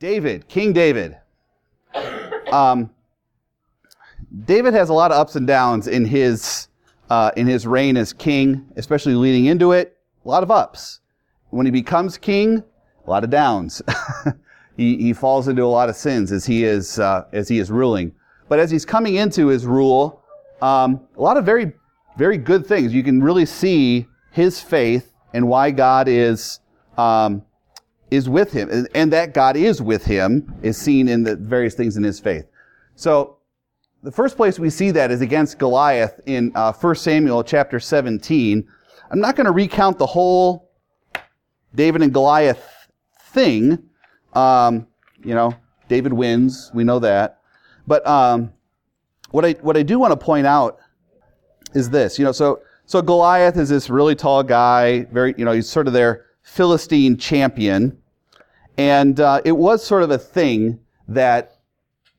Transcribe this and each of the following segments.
David, King David. David has a lot of ups and downs in his reign as king, especially leading into it. A lot of ups. When he becomes king, a lot of downs. He falls into a lot of sins as he is ruling. But as he's coming into his rule, a lot of very, very good things. You can really see his faith and why God is with him, and that God is with him is seen in the various things in his faith. So the first place we see that is against Goliath in 1 Samuel chapter 17. I'm not going to recount the whole David and Goliath thing. David wins. We know that. But what I do want to point out is this. So Goliath is this really tall guy. He's sort of their Philistine champion, and it was sort of a thing that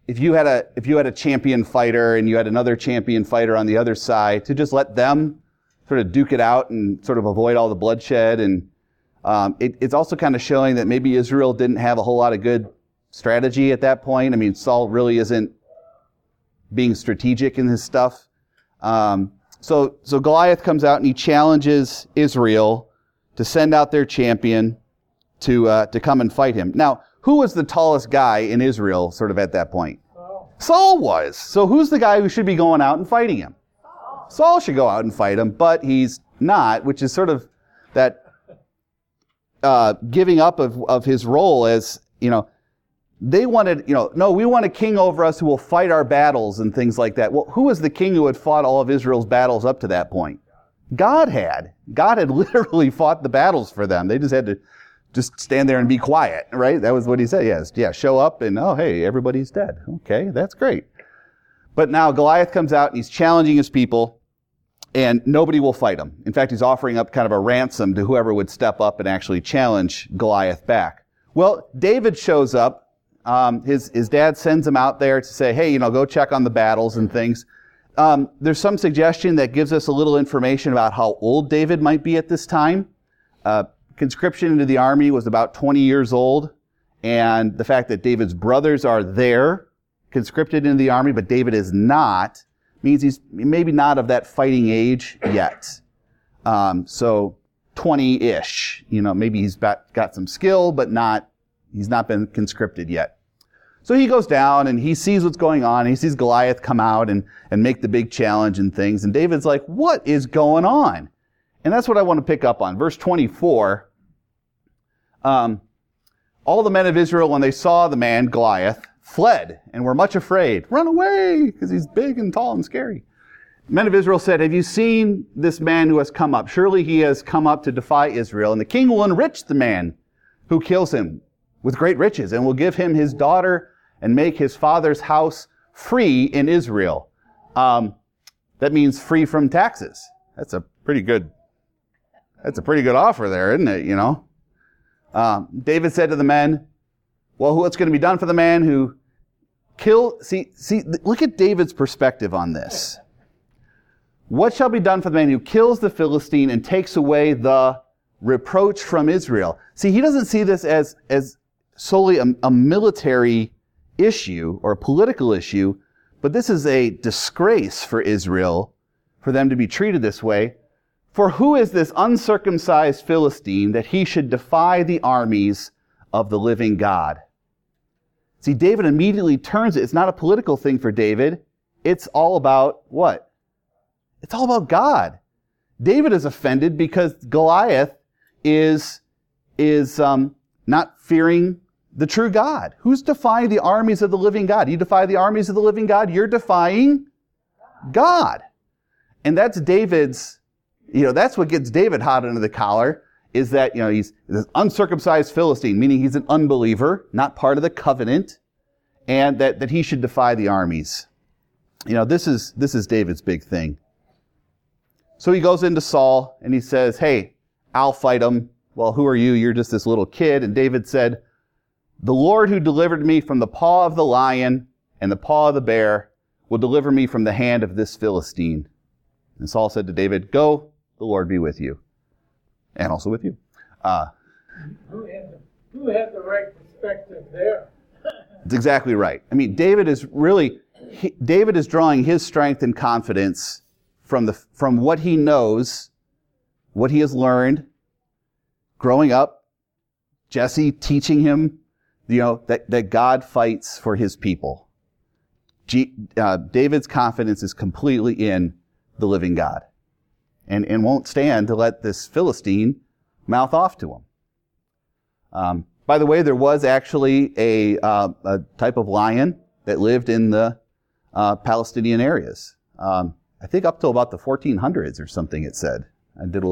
if you had a champion fighter and you had another champion fighter on the other side, to just let them sort of duke it out and sort of avoid all the bloodshed. And it's also kind of showing that maybe Israel didn't have a whole lot of good strategy at that point. I mean, Saul really isn't being strategic in his stuff. So Goliath comes out and he challenges Israel to send out their champion to come and fight him. Now, who was the tallest guy in Israel sort of at that point? Saul was. So who's the guy who should be going out and fighting him? Saul should go out and fight him, but he's not, which is sort of that giving up of his role as, they wanted, no, we want a king over us who will fight our battles and things like that. Well, who was the king who had fought all of Israel's battles up to that point? God had. God had literally fought the battles for them. They just had to just stand there and be quiet, right? That was what he said. Yes, yeah, show up and, oh, hey, everybody's dead. Okay, that's great. But now Goliath comes out and he's challenging his people, and nobody will fight him. In fact, he's offering up kind of a ransom to whoever would step up and actually challenge Goliath back. Well, David shows up. His dad sends him out there to say, hey, go check on the battles and things. There's some suggestion that gives us a little information about how old David might be at this time. Conscription into the army was about 20 years old, and the fact that David's brothers are there, conscripted into the army, but David is not, means he's maybe not of that fighting age yet. So 20-ish, maybe he's got some skill, but he's not been conscripted yet. So he goes down and he sees what's going on. He sees Goliath come out and make the big challenge and things. And David's like, what is going on? And that's what I want to pick up on. Verse 24, all the men of Israel, when they saw the man, Goliath, fled and were much afraid. Run away, because he's big and tall and scary. The men of Israel said, have you seen this man who has come up? Surely he has come up to defy Israel, and the king will enrich the man who kills him with great riches, and will give him his daughter and make his father's house free in Israel. That means free from taxes. That's a pretty good offer there, isn't it? David said to the men, well, what's going to be done for the man who kill? See, look at David's perspective on this. What shall be done for the man who kills the Philistine and takes away the reproach from Israel? See, he doesn't see this as solely a military issue or a political issue, but this is a disgrace for Israel, for them to be treated this way. For who is this uncircumcised Philistine that he should defy the armies of the living God? See, David immediately turns it. It's not a political thing for David. It's all about what? It's all about God. David is offended because Goliath is not fearing the true God. Who's defying the armies of the living God? You defy the armies of the living God, you're defying God. And that's David's, that's what gets David hot under the collar, is that, he's this uncircumcised Philistine, meaning he's an unbeliever, not part of the covenant, and that he should defy the armies. This is David's big thing. So he goes into Saul and he says, hey, I'll fight him. Well, who are you? You're just this little kid. And David said, the Lord who delivered me from the paw of the lion and the paw of the bear will deliver me from the hand of this Philistine. And Saul said to David, go, the Lord be with you. And also with you. Who had the right to perspective there. That's exactly right. I mean, David is drawing his strength and confidence from what he knows, what he has learned, growing up, Jesse teaching him, that God fights for his people. David's confidence is completely in the living God and won't stand to let this Philistine mouth off to him. By the way, there was actually a type of lion that lived in the Palestinian areas. I think up till about the 1400s or something, it said. There's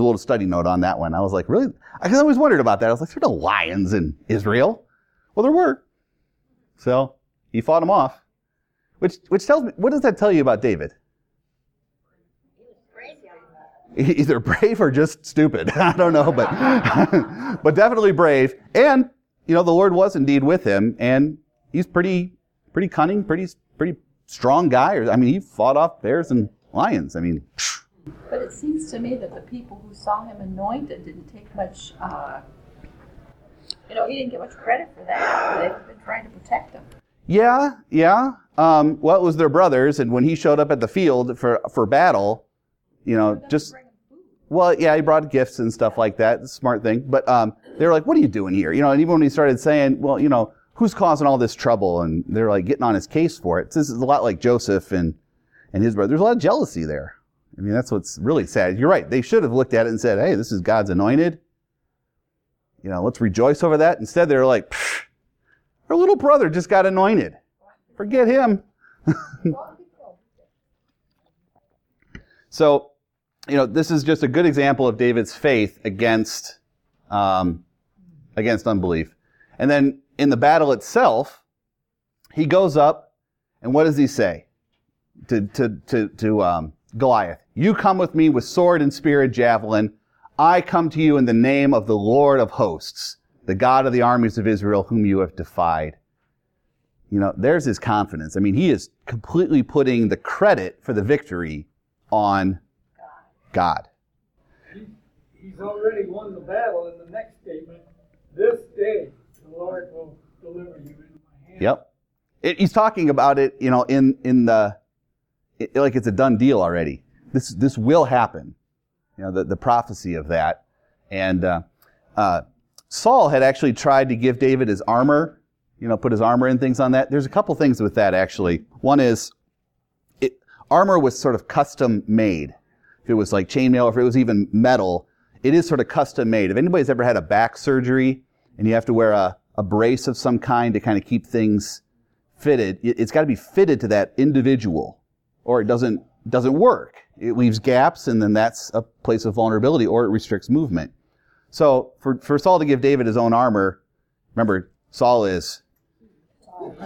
a little study note on that one. I was like, really? I always wondered about that. I was like, there are no lions in Israel. Well, there were. So he fought them off. Which tells me, what does that tell you about David? Either brave or just stupid. I don't know, but definitely brave. And, the Lord was indeed with him, and he's pretty cunning, pretty strong guy. He fought off bears and lions. But it seems to me that the people who saw him anointed didn't take much, he didn't get much credit for that. They've been trying to protect him. Yeah. It was their brothers, and when he showed up at the field for battle, he brought gifts and stuff like that. Smart thing. But they were like, what are you doing here? And even when he started saying, well, who's causing all this trouble? And they're like getting on his case for it. This is a lot like Joseph and his brother. There's a lot of jealousy there. That's what's really sad. You're right. They should have looked at it and said, hey, this is God's anointed. Let's rejoice over that. Instead, they're like, our little brother just got anointed. Forget him. So, this is just a good example of David's faith against unbelief. And then in the battle itself, he goes up, and what does he say to Goliath? You come with me with sword and spear and javelin. I come to you in the name of the Lord of hosts, the God of the armies of Israel, whom you have defied. There's his confidence. He is completely putting the credit for the victory on God. He's already won the battle in the next statement. This day the Lord will deliver you into my hand. Yep. He's talking about it, like it's a done deal already. This will happen. The prophecy of that. And Saul had actually tried to give David his armor, put his armor and things on that. There's a couple things with that, actually. One is, armor was sort of custom made. If it was like chainmail, or if it was even metal, it is sort of custom made. If anybody's ever had a back surgery and you have to wear a brace of some kind to kind of keep things fitted, it's got to be fitted to that individual, or it doesn't work. It leaves gaps, and then that's a place of vulnerability, or it restricts movement. So for Saul to give David his own armor, remember, Saul is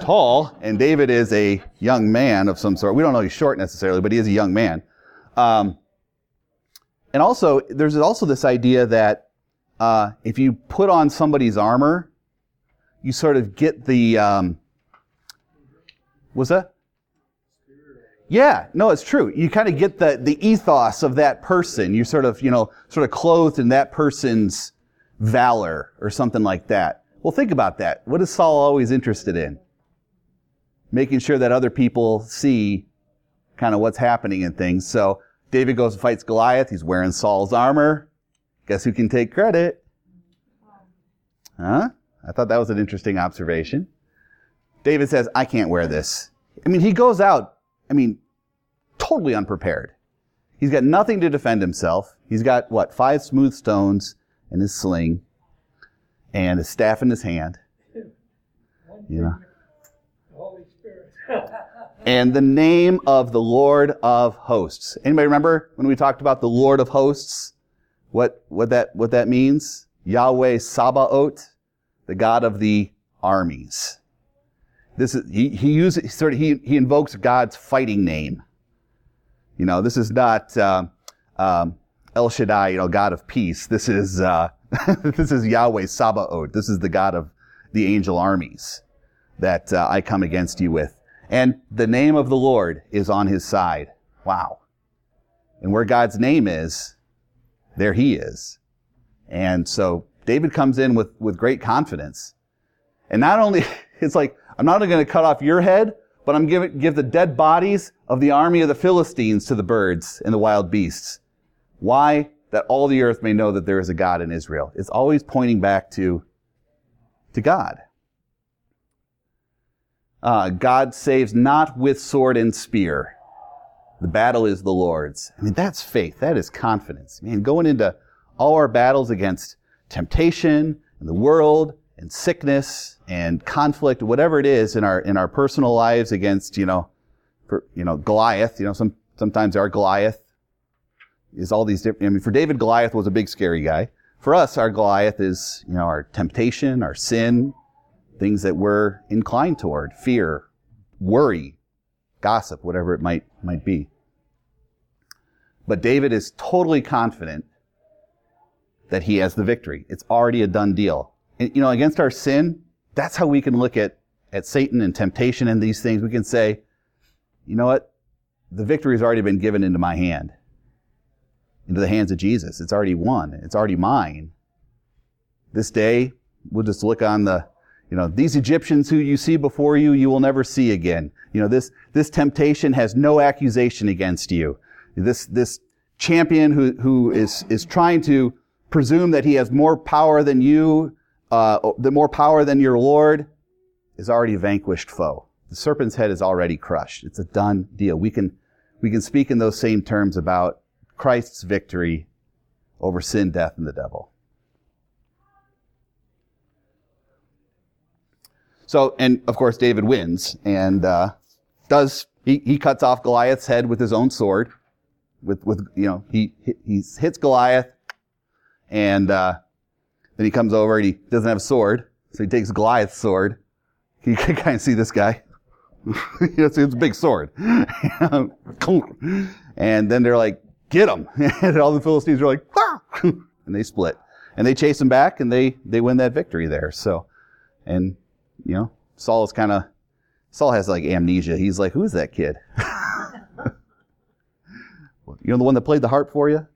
tall, and David is a young man of some sort. We don't know he's short necessarily, but he is a young man. And also, there's also this idea that if you put on somebody's armor, you sort of get the... what's that? Yeah, no, it's true. You kind of get the ethos of that person. You're sort of clothed in that person's valor or something like that. Well, think about that. What is Saul always interested in? Making sure that other people see kind of what's happening and things. So David goes and fights Goliath. He's wearing Saul's armor. Guess who can take credit? Huh? I thought that was an interesting observation. David says, I can't wear this. He goes out, totally unprepared. He's got nothing to defend himself. He's got, 5 smooth stones and his sling and his staff in his hand. Holy Spirit. And the name of the Lord of hosts. Anybody remember when we talked about the Lord of hosts? What that means? Yahweh Sabaoth, the God of the armies. This is he invokes God's fighting name. This is not El Shaddai, God of peace. This is this is Yahweh Sabaoth. This is the God of the angel armies that I come against you with. And the name of the Lord is on his side. Wow. And where God's name is, there he is. And so David comes in with great confidence. And not only, it's like, I'm not only going to cut off your head, but I'm going to give the dead bodies of the army of the Philistines to the birds and the wild beasts. Why? That all the earth may know that there is a God in Israel. It's always pointing back to God. God saves not with sword and spear. The battle is the Lord's. I mean, that's faith. That is confidence. Man, going into all our battles against temptation and the world and sickness and conflict, whatever it is in our personal lives against, Goliath. Sometimes our Goliath is all these different. I mean, for David, Goliath was a big, scary guy. For us, our Goliath is, our temptation, our sin, things that we're inclined toward, fear, worry, gossip, whatever it might be. But David is totally confident that he has the victory. It's already a done deal. And, against our sin, that's how we can look at Satan and temptation and these things. We can say, you know what? The victory has already been given into my hand, into the hands of Jesus. It's already won. It's already mine. This day, we'll just look on these Egyptians who you see before you, you will never see again. This temptation has no accusation against you. This champion who is trying to presume that he has more power than you, the more power than your Lord, is already a vanquished foe. The serpent's head is already crushed. It's a done deal. We can speak in those same terms about Christ's victory over sin, death, and the devil. So, and of course, David wins and he cuts off Goliath's head with his own sword. He hits Goliath, and then he comes over and he doesn't have a sword, so he takes Goliath's sword. You can kind of see this guy. It's a big sword. And then they're like, "Get him!" And all the Philistines are like, "Ah!" And they split, and they chase him back, and they win that victory there. So, and Saul has like amnesia. He's like, who's that kid? The one that played the harp for you?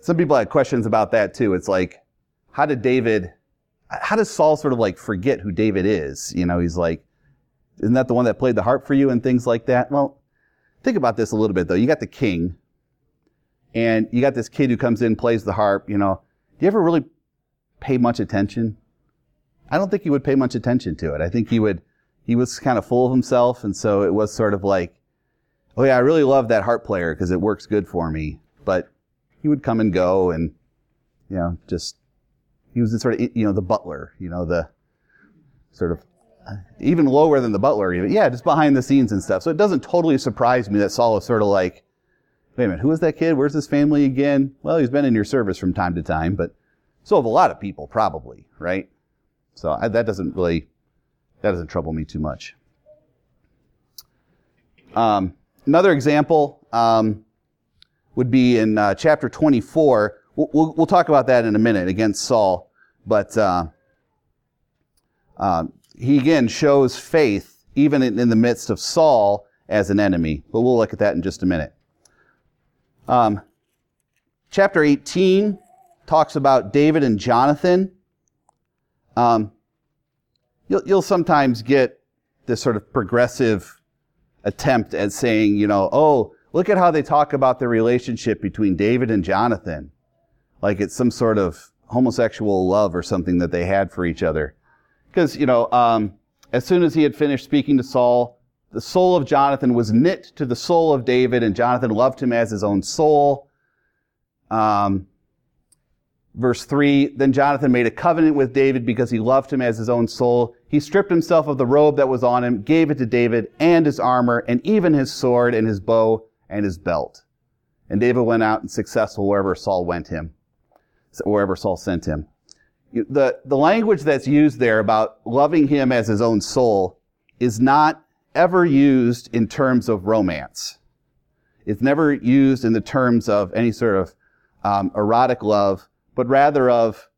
Some people had questions about that too. It's like, how does Saul sort of like forget who David is? He's like, isn't that the one that played the harp for you and things like that? Well, think about this a little bit though. You got the king and you got this kid who comes in, plays the harp. Do you ever really pay much attention? I don't think he would pay much attention to it. I think he was kind of full of himself, and so it was sort of like, oh yeah, I really love that harp player because it works good for me. But he would come and go, and he was sort of the butler, the sort of even lower than the butler, even just behind the scenes and stuff. So it doesn't totally surprise me that Saul is sort of like, wait a minute, who is that kid? Where's his family again? Well, he's been in your service from time to time, but so have a lot of people probably, right? So that doesn't trouble me too much. Another example would be in chapter 24. We'll talk about that in a minute against Saul, but he again shows faith even in the midst of Saul as an enemy. But we'll look at that in just a minute. Chapter 18 talks about David and Jonathan. You'll sometimes get this sort of progressive attempt at saying, oh, look at how they talk about the relationship between David and Jonathan. Like it's some sort of homosexual love or something that they had for each other. Because, as soon as he had finished speaking to Saul, the soul of Jonathan was knit to the soul of David, and Jonathan loved him as his own soul. Verse 3, then Jonathan made a covenant with David because he loved him as his own soul. He stripped himself of the robe that was on him, gave it to David and his armor, and even his sword and his bow and his belt. And David went out and successful wherever Saul sent him. The language that's used there about loving him as his own soul is not ever used in terms of romance. It's never used in the terms of any sort of erotic love, but rather of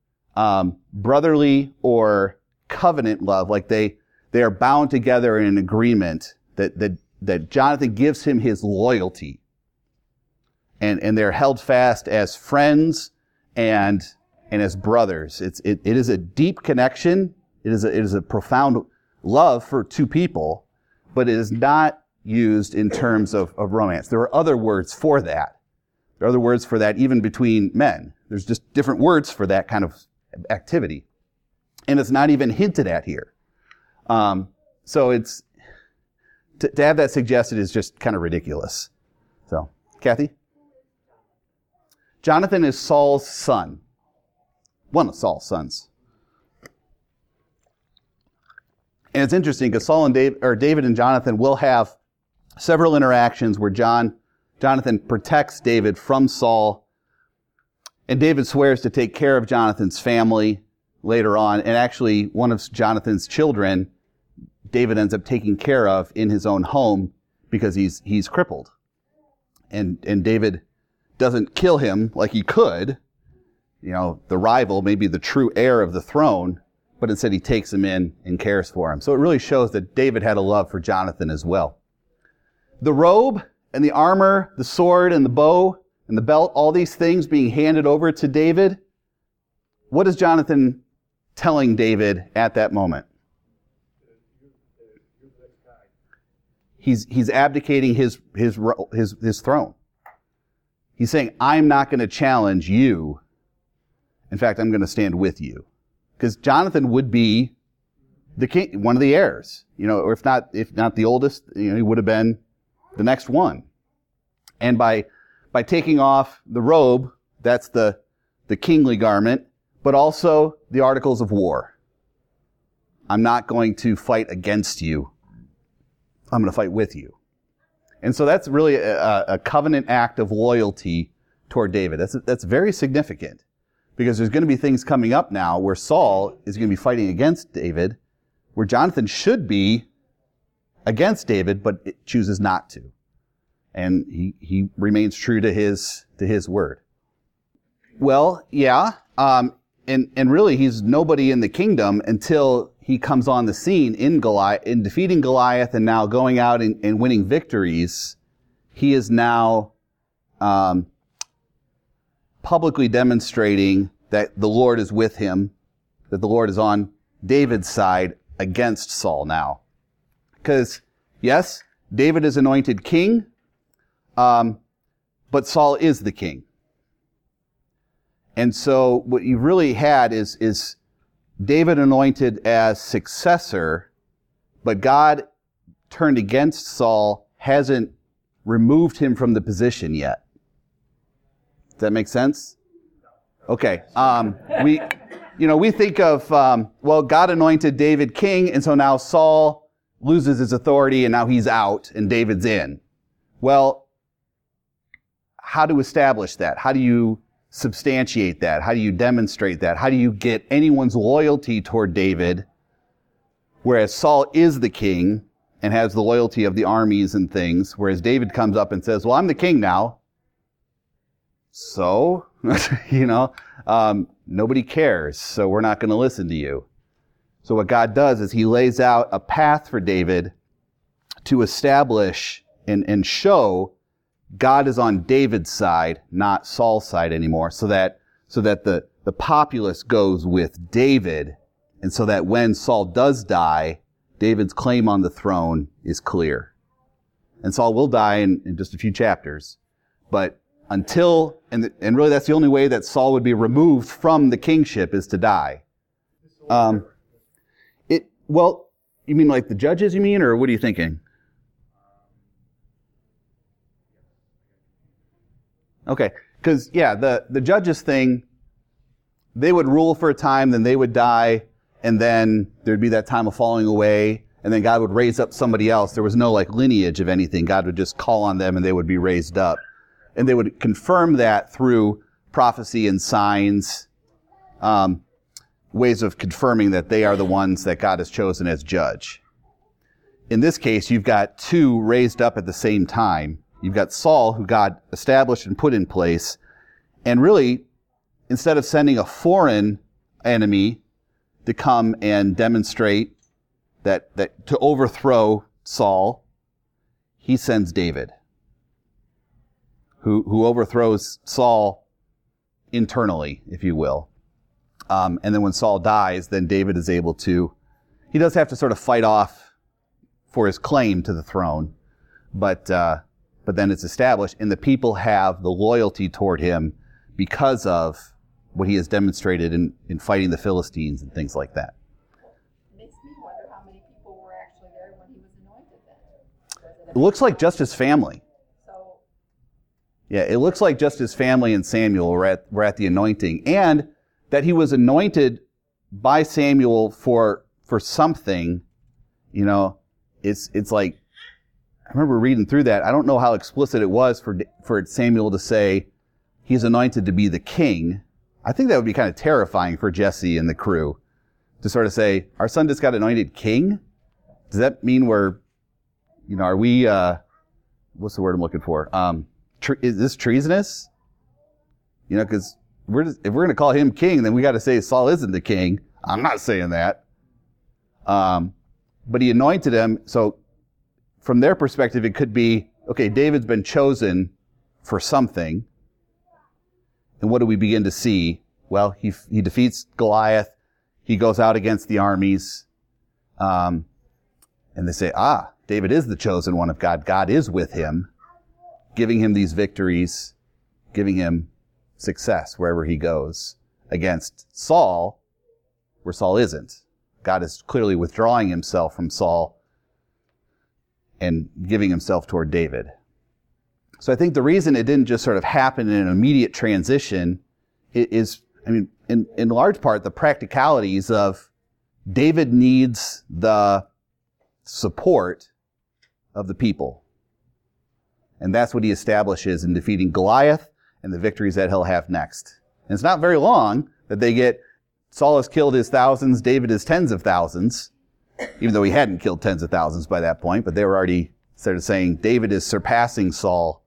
brotherly or covenant love, like they are bound together in an agreement that Jonathan gives him his loyalty, and they're held fast as friends and and as brothers. It is a deep connection. It is a profound love for two people, but it is not used in terms of romance. There are other words for that. There are other words for that even between men. There's just different words for that kind of activity. And it's not even hinted at here. So it's to have that suggested is just kind of ridiculous. So, Kathy? Jonathan is Saul's son. One of Saul's sons. And it's interesting because Saul and David and Jonathan will have several interactions where Jonathan protects David from Saul, and David swears to take care of Jonathan's family later on, and actually one of Jonathan's children, David ends up taking care of in his own home because he's crippled. And David doesn't kill him like he could, you know, the rival, maybe the true heir of the throne, but instead he takes him in and cares for him. So it really shows that David had a love for Jonathan as well. The robe and the armor, the sword and the bow and the belt, all these things being handed over to David. What is Jonathan telling David at that moment? He's abdicating his throne. He's saying, I'm not going to challenge you. In fact, I'm going to stand with you. Because Jonathan would be the king, one of the heirs, you know, or if not the oldest, you know, he would have been the next one. And by taking off the robe, that's the kingly garment, but also the articles of war. I'm not going to fight against you. I'm going to fight with you. And so that's really a covenant act of loyalty toward David. That's very significant. Because there's going to be things coming up now where Saul is going to be fighting against David, where Jonathan should be against David, but it chooses not to. And he remains true to his word. Well, yeah. And really he's nobody in the kingdom until he comes on the scene in defeating Goliath and now going out and winning victories. He is now, publicly demonstrating that the Lord is with him, that the Lord is on David's side against Saul now. Because, yes, David is anointed king, but Saul is the king. And so what you really had is David anointed as successor, but God turned against Saul, hasn't removed him from the position yet. Does that make sense? Okay. We think of, God anointed David king, and so now Saul loses his authority, and now he's out, and David's in. Well, how to establish that? How do you substantiate that? How do you demonstrate that? How do you get anyone's loyalty toward David, whereas Saul is the king and has the loyalty of the armies and things, whereas David comes up and says, well, I'm the king now. So, nobody cares, so we're not going to listen to you. So what God does is he lays out a path for David to establish and show God is on David's side, not Saul's side anymore, so that the populace goes with David, and so that when Saul does die, David's claim on the throne is clear. And Saul will die in just a few chapters, but until, and really that's the only way that Saul would be removed from the kingship is to die. You mean like the judges, or what are you thinking? Okay, because, the judges thing, they would rule for a time, then they would die, and then there'd be that time of falling away, and then God would raise up somebody else. There was no, lineage of anything. God would just call on them, and they would be raised up. And they would confirm that through prophecy and signs, ways of confirming that they are the ones that God has chosen as judge. In this case, you've got two raised up at the same time. You've got Saul, who God established and put in place. And really, instead of sending a foreign enemy to come and demonstrate that to overthrow Saul, he sends David, who overthrows Saul internally, if you will. And then when Saul dies, then David is able to, he does have to sort of fight off for his claim to the throne, but then it's established, and the people have the loyalty toward him because of what he has demonstrated in fighting the Philistines and things like that. It makes me wonder how many people were actually there when he was anointed then. It looks like just his family. So. Yeah, it looks like just his family and Samuel were at the anointing, and that he was anointed by Samuel for something, you know, it's like, I remember reading through that. I don't know how explicit it was for Samuel to say he's anointed to be the king. I think that would be kind of terrifying for Jesse and the crew to sort of say, our son just got anointed king? Does that mean we're, you know, are we, what's the word I'm looking for? Is this treasonous? You know, because if we're going to call him king, then we got to say Saul isn't the king. I'm not saying that. But he anointed him. So from their perspective, it could be, okay, David's been chosen for something. And what do we begin to see? Well, he defeats Goliath. He goes out against the armies. And they say, David is the chosen one of God. God is with him, giving him these victories, giving him success wherever he goes against Saul, where Saul isn't. God is clearly withdrawing himself from Saul and giving himself toward David. So I think the reason it didn't just sort of happen in an immediate transition is, I mean, in large part, the practicalities of David needs the support of the people. And that's what he establishes in defeating Goliath and the victories that he'll have next. And it's not very long that they get, Saul has killed his thousands, David his tens of thousands, even though he hadn't killed tens of thousands by that point, but they were already sort of saying, David is surpassing Saul,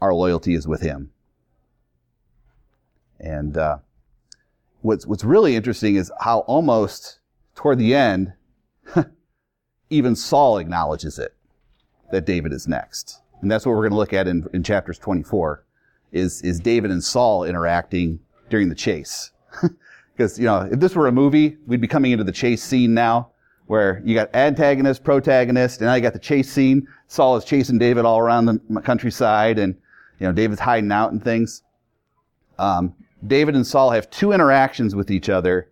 our loyalty is with him. And what's really interesting is how almost toward the end, even Saul acknowledges it, that David is next. And that's what we're going to look at in chapters 24, is David and Saul interacting during the chase. Because, you know, if this were a movie, we'd be coming into the chase scene now, where you got antagonist, protagonist, and now you got the chase scene. Saul is chasing David all around the countryside, and, you know, David's hiding out and things. David and Saul have two interactions with each other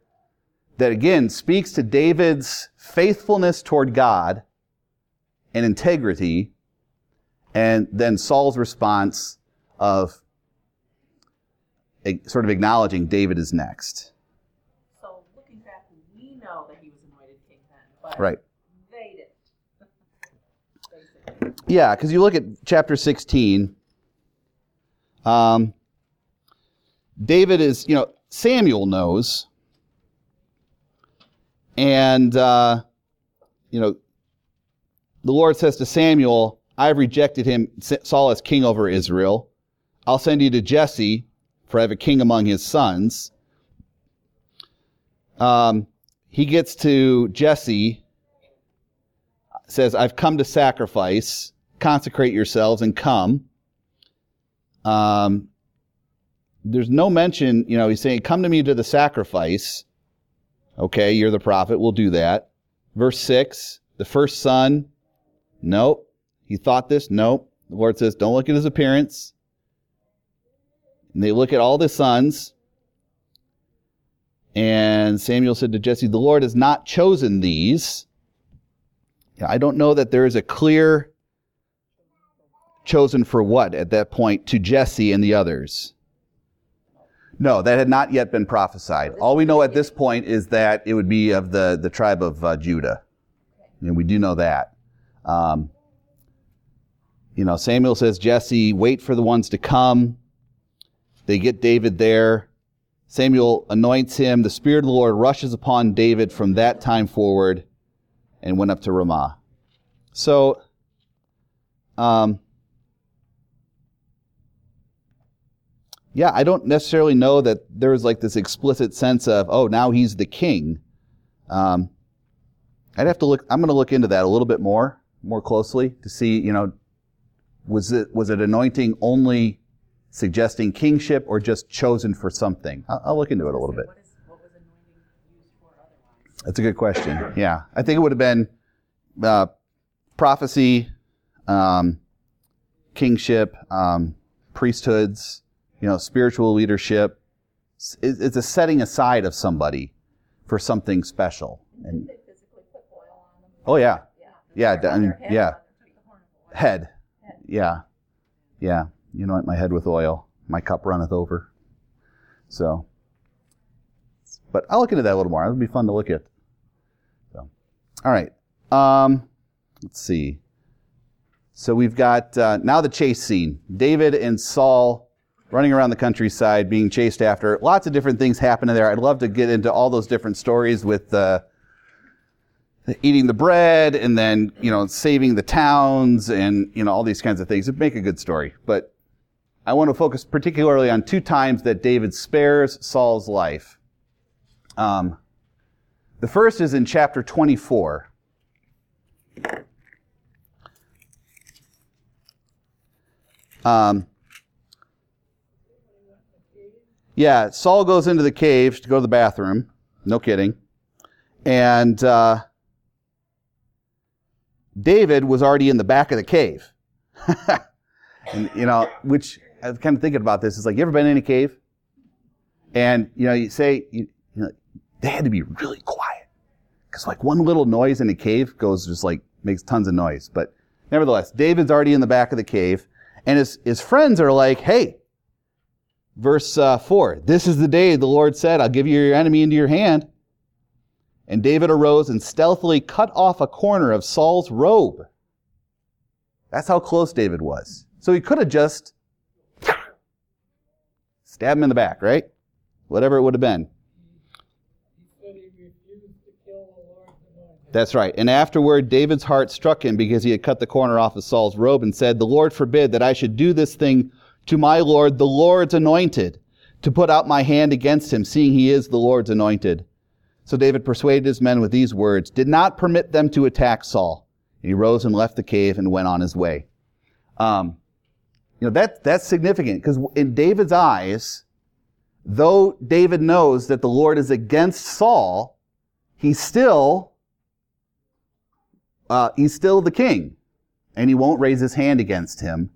that, again, speaks to David's faithfulness toward God and integrity, and then Saul's response of sort of acknowledging David is next. Right. They did. Yeah, because you look at chapter 16. David is, you know, Samuel knows. And, you know, the Lord says to Samuel, I've rejected him, Saul, as king over Israel. I'll send you to Jesse, for I have a king among his sons. He gets to Jesse, says, I've come to sacrifice, consecrate yourselves and come. There's no mention, you know, he's saying, come to me to the sacrifice. Okay, you're the prophet, we'll do that. Verse 6, the first son, nope. He thought this, nope. The Lord says, don't look at his appearance. And they look at all the sons. And Samuel said to Jesse, the Lord has not chosen these. I don't know that there is a clear chosen for what at that point to Jesse and the others. No, that had not yet been prophesied. All we know at this point is that it would be of the tribe of Judah. And we do know that. You know, Samuel says, Jesse, wait for the ones to come. They get David there. Samuel anoints him. The Spirit of the Lord rushes upon David from that time forward and went up to Ramah. So, yeah, I don't necessarily know that there was like this explicit sense of, oh, now he's the king. I'm going to look into that a little bit more closely to see, you know, was it anointing only suggesting kingship or just chosen for something? I'll look into it a little bit. What was That's a good question. Yeah. I think it would have been prophecy, kingship, priesthoods, spiritual leadership. It's a setting aside of somebody for something special. And, oh, yeah. Yeah. I mean, yeah. Head. Yeah. Yeah. Anoint my head with oil. My cup runneth over. So, but I'll look into that a little more. It'll be fun to look at. So, all right. Let's see. So we've got now the chase scene. David and Saul running around the countryside, being chased after. Lots of different things happening there. I'd love to get into all those different stories with eating the bread and then, saving the towns and, all these kinds of things. It'd make a good story. But I want to focus particularly on two times that David spares Saul's life. The first is in chapter 24. Saul goes into the cave to go to the bathroom. No kidding. And David was already in the back of the cave. And, which I was kind of thinking about this. It's like, you ever been in a cave? And, you say, they had to be really quiet. Because one little noise in a cave makes tons of noise. But nevertheless, David's already in the back of the cave. And his friends are like, hey, verse 4, this is the day the Lord said, I'll give you your enemy into your hand. And David arose and stealthily cut off a corner of Saul's robe. That's how close David was. So he could have just stabbed him in the back, right? Whatever it would have been. That's right. And afterward, David's heart struck him because he had cut the corner off of Saul's robe and said, the Lord forbid that I should do this thing to my Lord, the Lord's anointed, to put out my hand against him, seeing he is the Lord's anointed. So David persuaded his men with these words, did not permit them to attack Saul. And he rose and left the cave and went on his way. That's significant because in David's eyes, though David knows that the Lord is against Saul, he's still the king, and he won't raise his hand against him.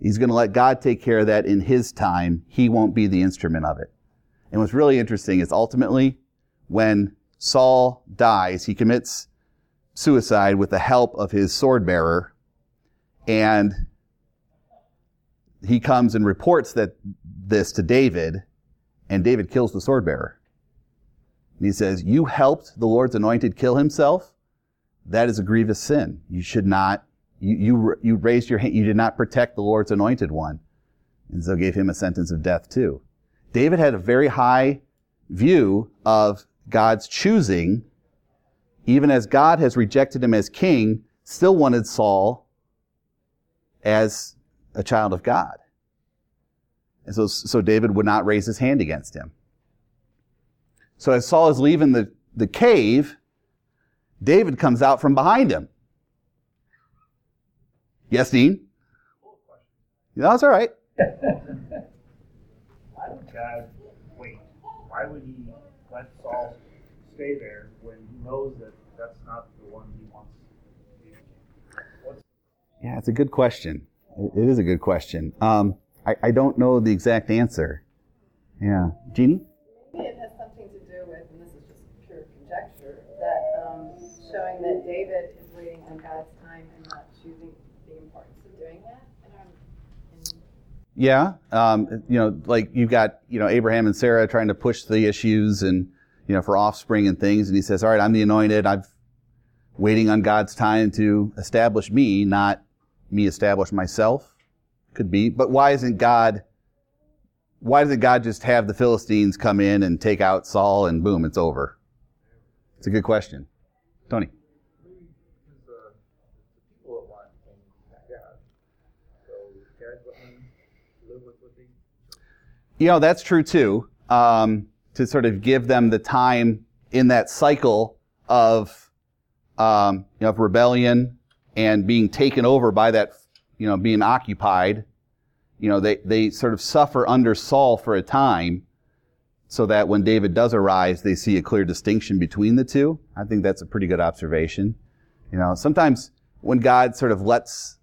He's going to let God take care of that in his time. He won't be the instrument of it. And what's really interesting is ultimately when Saul dies, he commits suicide with the help of his sword bearer, and he comes and reports this to David, and David kills the sword bearer. And he says, you helped the Lord's anointed kill himself? That is a grievous sin. You should not, you raised your hand, you did not protect the Lord's anointed one. And so gave him a sentence of death too. David had a very high view of God's choosing, even as God has rejected him as king, still wanted Saul as a child of God. And so David would not raise his hand against him. So as Saul is leaving the cave, David comes out from behind him. Yes, Dean? No, it's all right. Why would God wait? Why would he let Saul stay there when he knows that that's not the one he wants to be? Yeah, it's a good question. It is a good question. I don't know the exact answer. Yeah. Jeannie? Maybe it has something to do with, and this is just pure conjecture, that showing that David is waiting on God's time and not choosing the importance of doing that. You've got, Abraham and Sarah trying to push the issues and, for offspring and things. And he says, all right, I'm the anointed. I'm waiting on God's time to establish me, not me establish myself. Could be. But why doesn't God just have the Philistines come in and take out Saul and boom, it's over? It's a good question. Tony. That's true too. To sort of give them the time in that cycle of, of rebellion and being taken over by that, being occupied, they sort of suffer under Saul for a time so that when David does arise, they see a clear distinction between the two. I think that's a pretty good observation. You know, sometimes when God sort of lets,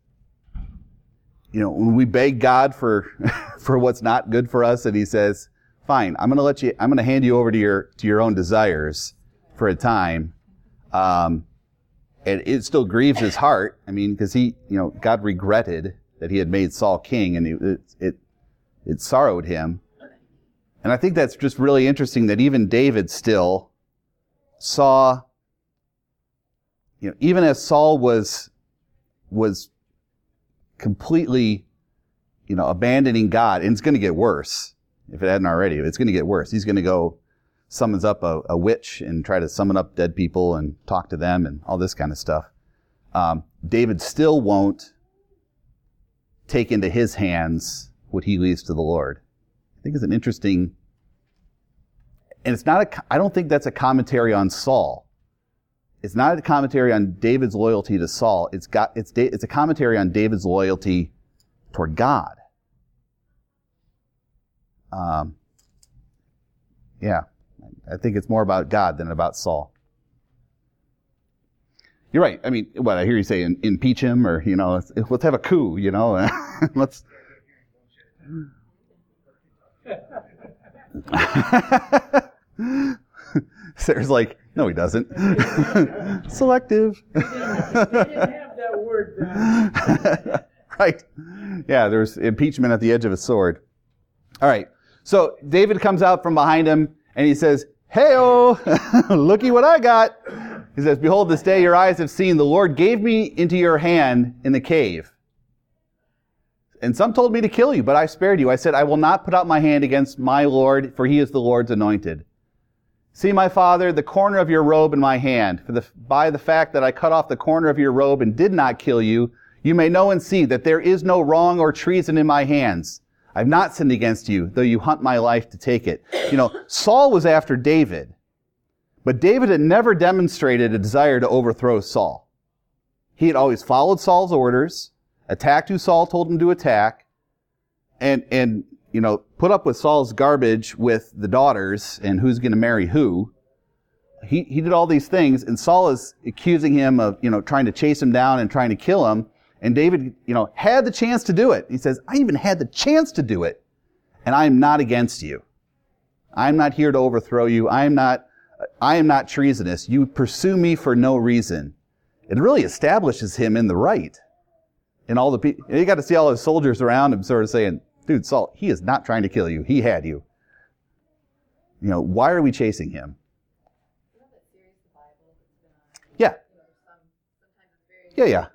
you know, when we beg God for for what's not good for us, and he says, fine, I'm going to hand you over to your own desires for a time. And it still grieves his heart. I mean, because he, you know, God regretted that he had made Saul king, and it sorrowed him. And I think that's just really interesting that even David still saw, you know, even as Saul was completely, you know, abandoning God, and it's going to get worse if it hadn't already. It's going to get worse. He's going to go summons up a witch and try to summon up dead people and talk to them and all this kind of stuff. David still won't take into his hands what he leaves to the Lord. I think it's an interesting, and it's not a, I don't think that's a commentary on Saul. It's not a commentary on David's loyalty to Saul. It's a commentary on David's loyalty toward God. Yeah, I think it's more about God than about Saul. You're right. I mean, what I hear you say, impeach him, or, you know, let's have a coup, you know. Let's. Sarah's like, no, he doesn't. Selective. They didn't have that word then. Right. Yeah, there's impeachment at the edge of a sword. All right. So David comes out from behind him, and he says, hey-oh, looky what I got. He says, behold, this day your eyes have seen. The Lord gave me into your hand in the cave. And some told me to kill you, but I spared you. I said, I will not put out my hand against my Lord, for he is the Lord's anointed. See, my father, the corner of your robe in my hand. For by the fact that I cut off the corner of your robe and did not kill you, you may know and see that there is no wrong or treason in my hands. I have not sinned against you, though you hunt my life to take it. You know, Saul was after David, but David had never demonstrated a desire to overthrow Saul. He had always followed Saul's orders, attacked who Saul told him to attack, and you know, put up with Saul's garbage with the daughters and who's going to marry who. He did all these things, and Saul is accusing him of, you know, trying to chase him down and trying to kill him. And David, you know, had the chance to do it. He says, I even had the chance to do it, and I am not against you. I am not here to overthrow you. I am not treasonous. You pursue me for no reason. It really establishes him in the right. And all the people, you got to see all his soldiers around him sort of saying, dude, Saul, he is not trying to kill you. He had you. You know, why are we chasing him? Yeah. Yeah, yeah.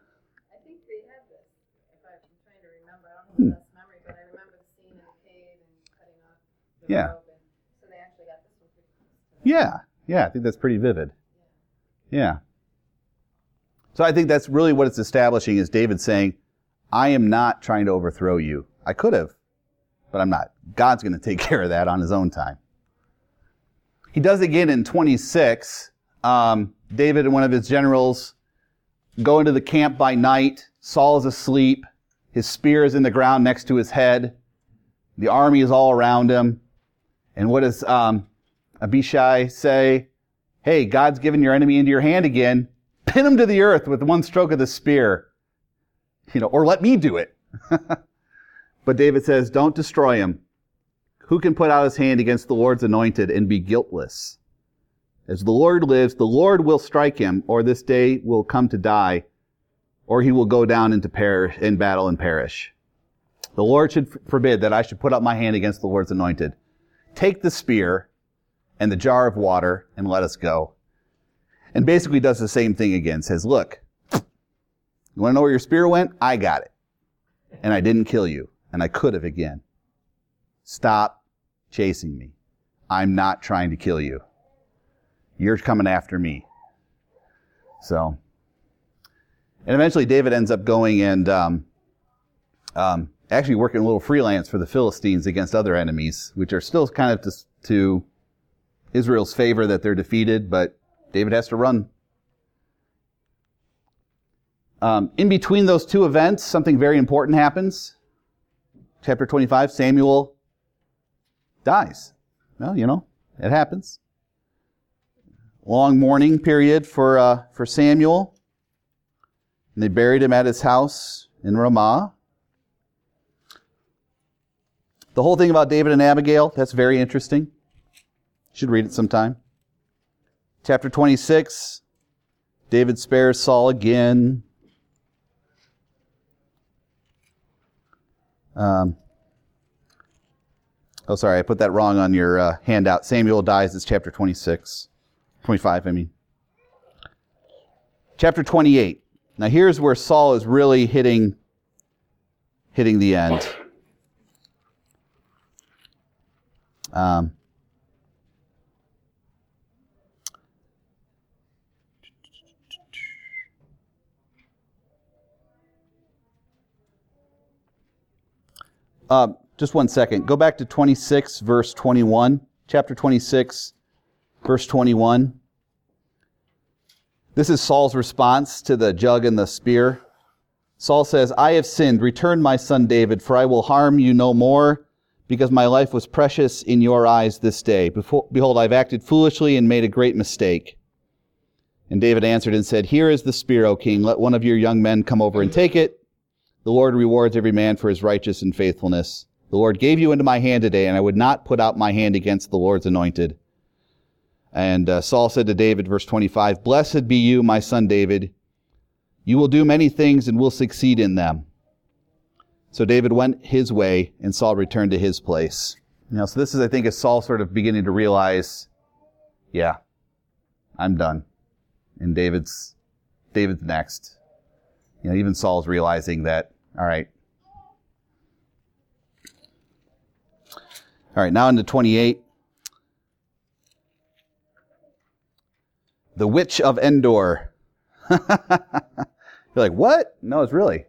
Yeah. Yeah. Yeah. I think that's pretty vivid. Yeah. So I think that's really what it's establishing is David saying, I am not trying to overthrow you. I could have, but I'm not. God's going to take care of that on his own time. He does again in 26. David and one of his generals go into the camp by night. Saul is asleep. His spear is in the ground next to his head. The army is all around him. And what does Abishai say? Hey, God's given your enemy into your hand again. Pin him to the earth with one stroke of the spear. You know, or let me do it. But David says, don't destroy him. Who can put out his hand against the Lord's anointed and be guiltless? As the Lord lives, the Lord will strike him, or this day will come to die, or he will go down into in battle and perish. The Lord should forbid that I should put up my hand against the Lord's anointed. Take the spear and the jar of water and let us go. And basically does the same thing again. Says, look, you want to know where your spear went? I got it. And I didn't kill you. And I could have again. Stop chasing me. I'm not trying to kill you. You're coming after me. So, and eventually David ends up going and actually working a little freelance for the Philistines against other enemies, which are still kind of to Israel's favor that they're defeated, but David has to run. In between those two events, something very important happens. Chapter 25, Samuel dies. Well, you know, it happens. Long mourning period for Samuel. And they buried him at his house in Ramah. The whole thing about David and Abigail, that's very interesting. You should read it sometime. Chapter 26, David spares Saul again. I put that wrong on your handout. Samuel dies, it's chapter 25. Chapter 28. Now here's where Saul is really hitting the end. Just one second. Go back to 26, verse 21. Chapter 26, verse 21. This is Saul's response to the jug and the spear. Saul says, I have sinned. Return, my son David, for I will harm you no more, because my life was precious in your eyes this day. Behold, I have acted foolishly and made a great mistake. And David answered and said, Here is the spear, O king. Let one of your young men come over and take it. The Lord rewards every man for his righteousness and faithfulness. The Lord gave you into my hand today, and I would not put out my hand against the Lord's anointed. And Saul said to David, verse 25, Blessed be you, my son David. You will do many things and will succeed in them. So David went his way, and Saul returned to his place. Now, so this is, I think, as Saul sort of beginning to realize, yeah, I'm done. And David's next. You know, even Saul's realizing that, all right. All right, now into 28. The witch of Endor. You're like, what? No, it's really.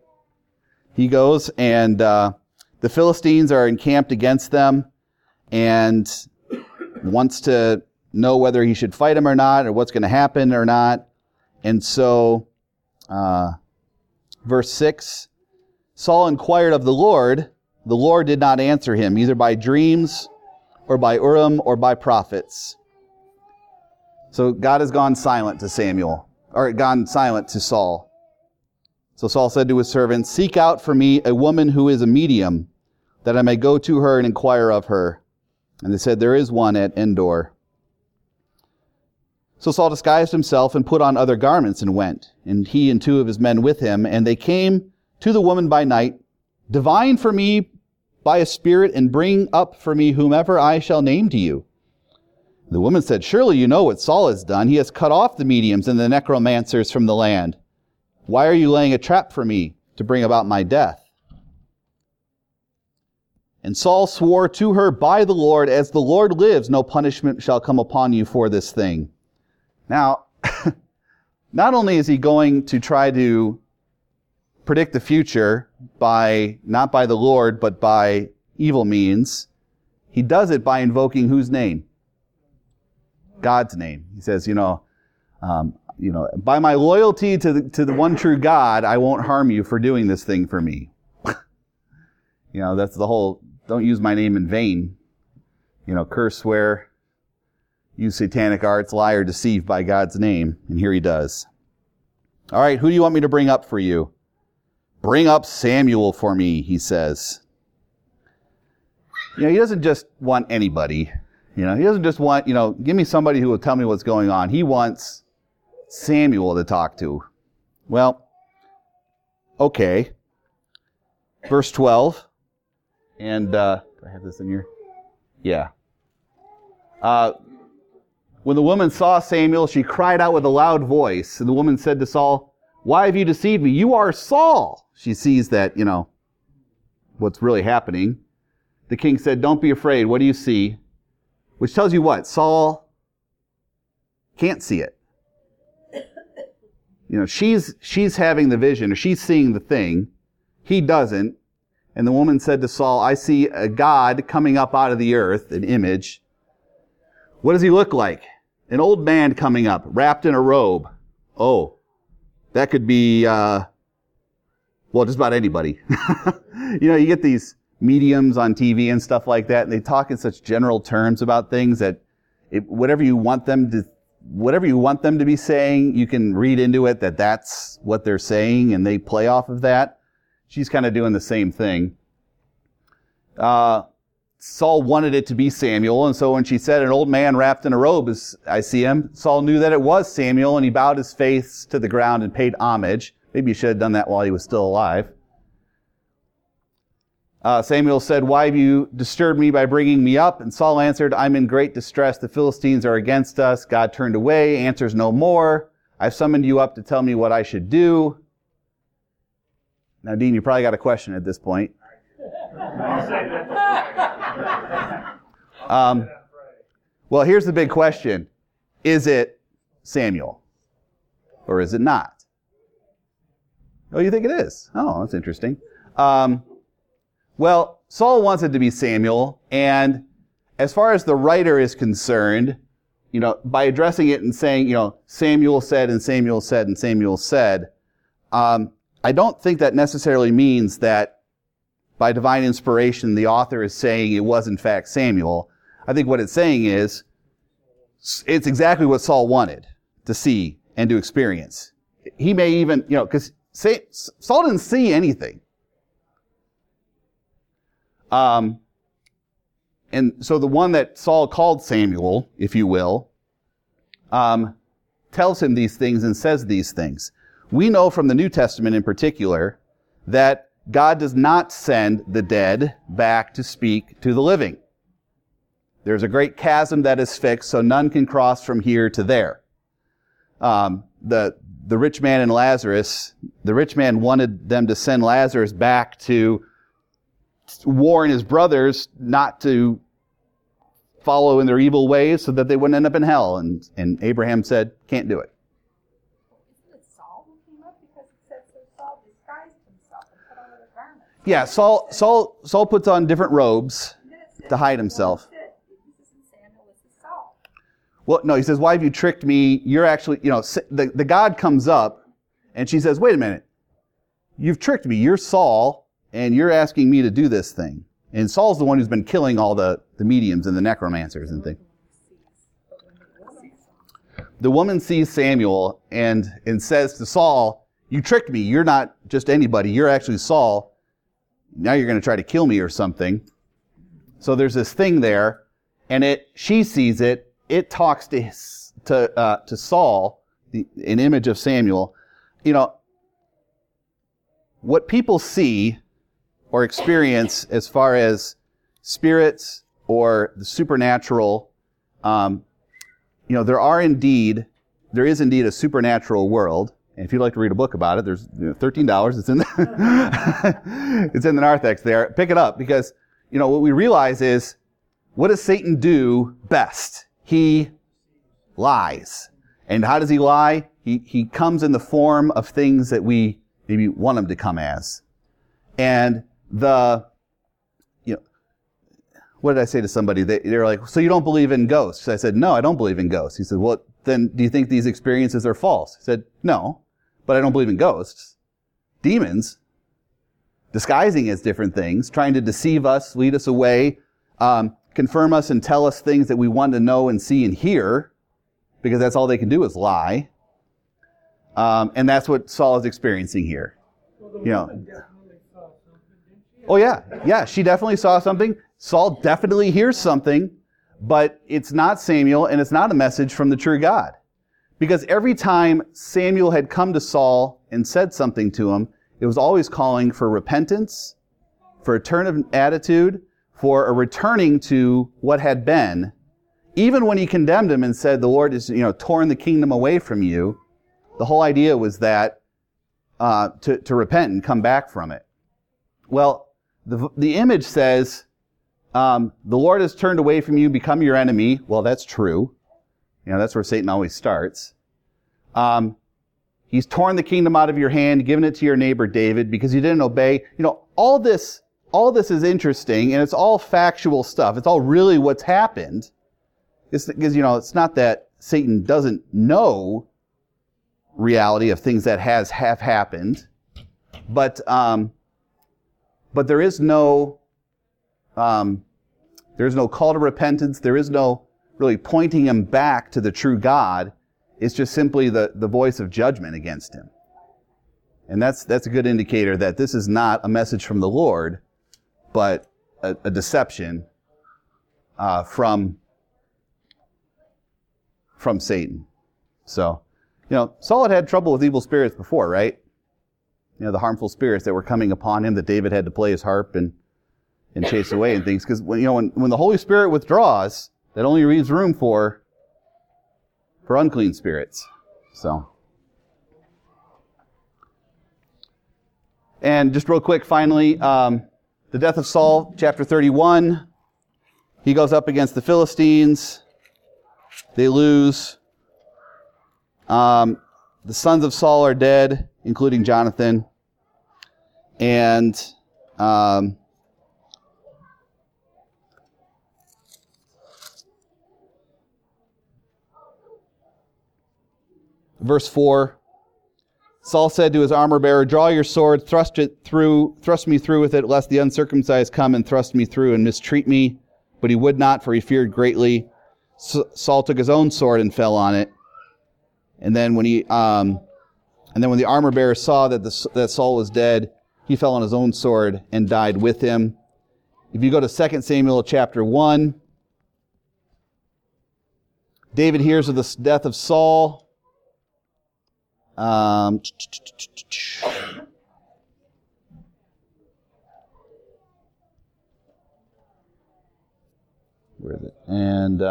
He goes, and the Philistines are encamped against them and wants to know whether he should fight them or not, or what's going to happen or not. And so... Verse 6, Saul inquired of the Lord. The Lord did not answer him, either by dreams or by Urim or by prophets. So God has gone silent to Samuel, or gone silent to Saul. So Saul said to his servants, Seek out for me a woman who is a medium, that I may go to her and inquire of her. And they said, There is one at Endor. So Saul disguised himself and put on other garments and went, and he and two of his men with him. And they came to the woman by night, Divine for me by a spirit, and bring up for me whomever I shall name to you. The woman said, Surely you know what Saul has done. He has cut off the mediums and the necromancers from the land. Why are you laying a trap for me to bring about my death? And Saul swore to her by the Lord, As the Lord lives, no punishment shall come upon you for this thing. Now, not only is he going to try to predict the future by, not by the Lord, but by evil means, he does it by invoking whose name? God's name. He says, by my loyalty to the one true God, I won't harm you for doing this thing for me. That's the whole, don't use my name in vain. Curse, swear, use satanic arts, lie, or deceive by God's name. And here he does. All right, who do you want me to bring up for you? Bring up Samuel for me, he says. He doesn't just want anybody. He doesn't just want, give me somebody who will tell me what's going on. He wants Samuel to talk to. Well, okay. Verse 12. And, do I have this in here? Yeah. When the woman saw Samuel, she cried out with a loud voice. And the woman said to Saul, Why have you deceived me? You are Saul. She sees that, what's really happening. The king said, Don't be afraid. What do you see? Which tells you what? Saul can't see it. She's having the vision, or she's seeing the thing. He doesn't. And the woman said to Saul, I see a God coming up out of the earth, an image. What does he look like? An old man coming up, wrapped in a robe. Oh, that could be, just about anybody. You get these mediums on TV and stuff like that, and they talk in such general terms about things that whatever you want them to be saying, you can read into it that that's what they're saying, and they play off of that. She's kind of doing the same thing. Saul wanted it to be Samuel, and so when she said, "An old man wrapped in a robe, as I see him," Saul knew that it was Samuel, and he bowed his face to the ground and paid homage. Maybe he should have done that while he was still alive. Samuel said, "Why have you disturbed me by bringing me up?" And Saul answered, "I'm in great distress. The Philistines are against us." God turned away, answers no more. "I've summoned you up to tell me what I should do." Now, Dean, you probably got a question at this point. Well, here's the big question. Is it Samuel? Or is it not? Oh, you think it is? Oh, that's interesting. Well, Saul wants it to be Samuel, and as far as the writer is concerned, you know, by addressing it and saying, you know, Samuel said and Samuel said and Samuel said, I don't think that necessarily means that by divine inspiration, the author is saying it was in fact Samuel. I think what it's saying is, it's exactly what Saul wanted to see and to experience. He may even, you know, because Saul didn't see anything. And so the one that Saul called Samuel, if you will, tells him these things and says these things. We know from the New Testament in particular that God does not send the dead back to speak to the living. There's a great chasm that is fixed, so none can cross from here to there. The rich man and Lazarus, the rich man wanted them to send Lazarus back to warn his brothers not to follow in their evil ways so that they wouldn't end up in hell. And Abraham said, can't do it. Yeah, Saul puts on different robes to hide himself. Well, no, he says, "Why have you tricked me? You're actually, you know," the God comes up, and she says, "Wait a minute. You've tricked me. You're Saul, and you're asking me to do this thing." And Saul's the one who's been killing all the mediums and the necromancers and things. The woman sees Samuel and says to Saul, "You tricked me. You're not just anybody. You're actually Saul. Now you're going to try to kill me or something." So there's this thing there, and she sees it. It talks to Saul, an image of Samuel. You know, what people see or experience as far as spirits or the supernatural, you know, there is indeed a supernatural world. And if you'd like to read a book about it, there's $13. It's in the it's in the narthex there. Pick it up, because you know what we realize is, what does Satan do best? He lies. And how does he lie? He comes in the form of things that we maybe want him to come as. And what did I say to somebody? They're like, "So you don't believe in ghosts?" I said, "No, I don't believe in ghosts." He said, "Well, then do you think these experiences are false?" I said, "No, but I don't believe in ghosts. Demons, disguising as different things, trying to deceive us, lead us away, confirm us and tell us things that we want to know and see and hear, because that's all they can do is lie." And that's what Saul is experiencing here. You know. Oh, yeah. Yeah, she definitely saw something. Saul definitely hears something. But it's not Samuel, and it's not a message from the true God. Because every time Samuel had come to Saul and said something to him, it was always calling for repentance, for a turn of attitude, for a returning to what had been. Even when he condemned him and said, "The Lord has, you know, torn the kingdom away from you," the whole idea was that to repent and come back from it. Well, the image says, "The Lord has turned away from you, become your enemy." Well, that's true. You know, that's where Satan always starts. "He's torn the kingdom out of your hand, given it to your neighbor David, because you didn't obey." You know, all this is interesting, and it's all factual stuff. It's all really what's happened. It's because, you know, it's not that Satan doesn't know reality of things that have happened, but there is no There is no call to repentance. There is no really pointing him back to the true God. It's just simply the voice of judgment against him. And that's a good indicator that this is not a message from the Lord, but a deception from Satan. So, Saul had trouble with evil spirits before, right? The harmful spirits that were coming upon him that David had to play his harp and chase away and things. Because when the Holy Spirit withdraws, that only leaves room for unclean spirits. So, and just real quick, finally, the death of Saul, chapter 31. He goes up against the Philistines. They lose. The sons of Saul are dead, including Jonathan. And verse 4, Saul said to his armor-bearer, "Draw your sword, thrust me through with it, lest the uncircumcised come and thrust me through and mistreat me." But he would not, for he feared greatly. Saul took his own sword and fell on it. And then when when the armor-bearer saw that Saul was dead, he fell on his own sword and died with him. If you go to 2 Samuel chapter 1, David hears of the death of Saul. Where is it? And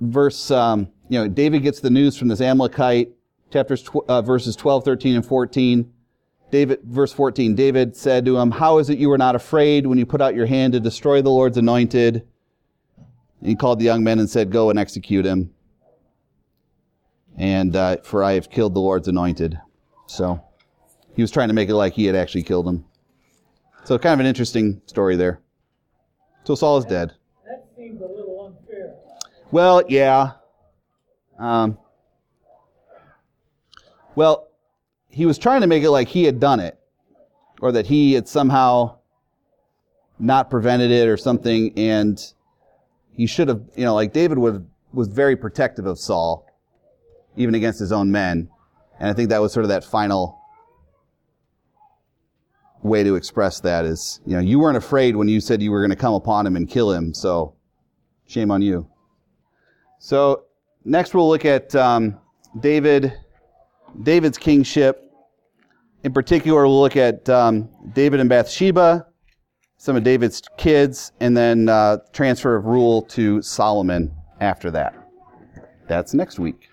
verse, David gets the news from this Amalekite, verses 12, 13, and 14. Verse 14, David said to him, "How is it you were not afraid when you put out your hand to destroy the Lord's anointed?" And he called the young men and said, "Go and execute him. And for I have killed the Lord's anointed." So he was trying to make it like he had actually killed him. So kind of an interesting story there. So Saul is dead. That seems a little unfair. Well, yeah. He was trying to make it like he had done it, or that he had somehow not prevented it or something, and he should have, David was very protective of Saul, even against his own men. And I think that was sort of that final way to express that is, you weren't afraid when you said you were going to come upon him and kill him, so shame on you. So next we'll look at David's kingship. In particular, we'll look at David and Bathsheba, some of David's kids, and then transfer of rule to Solomon after that. That's next week.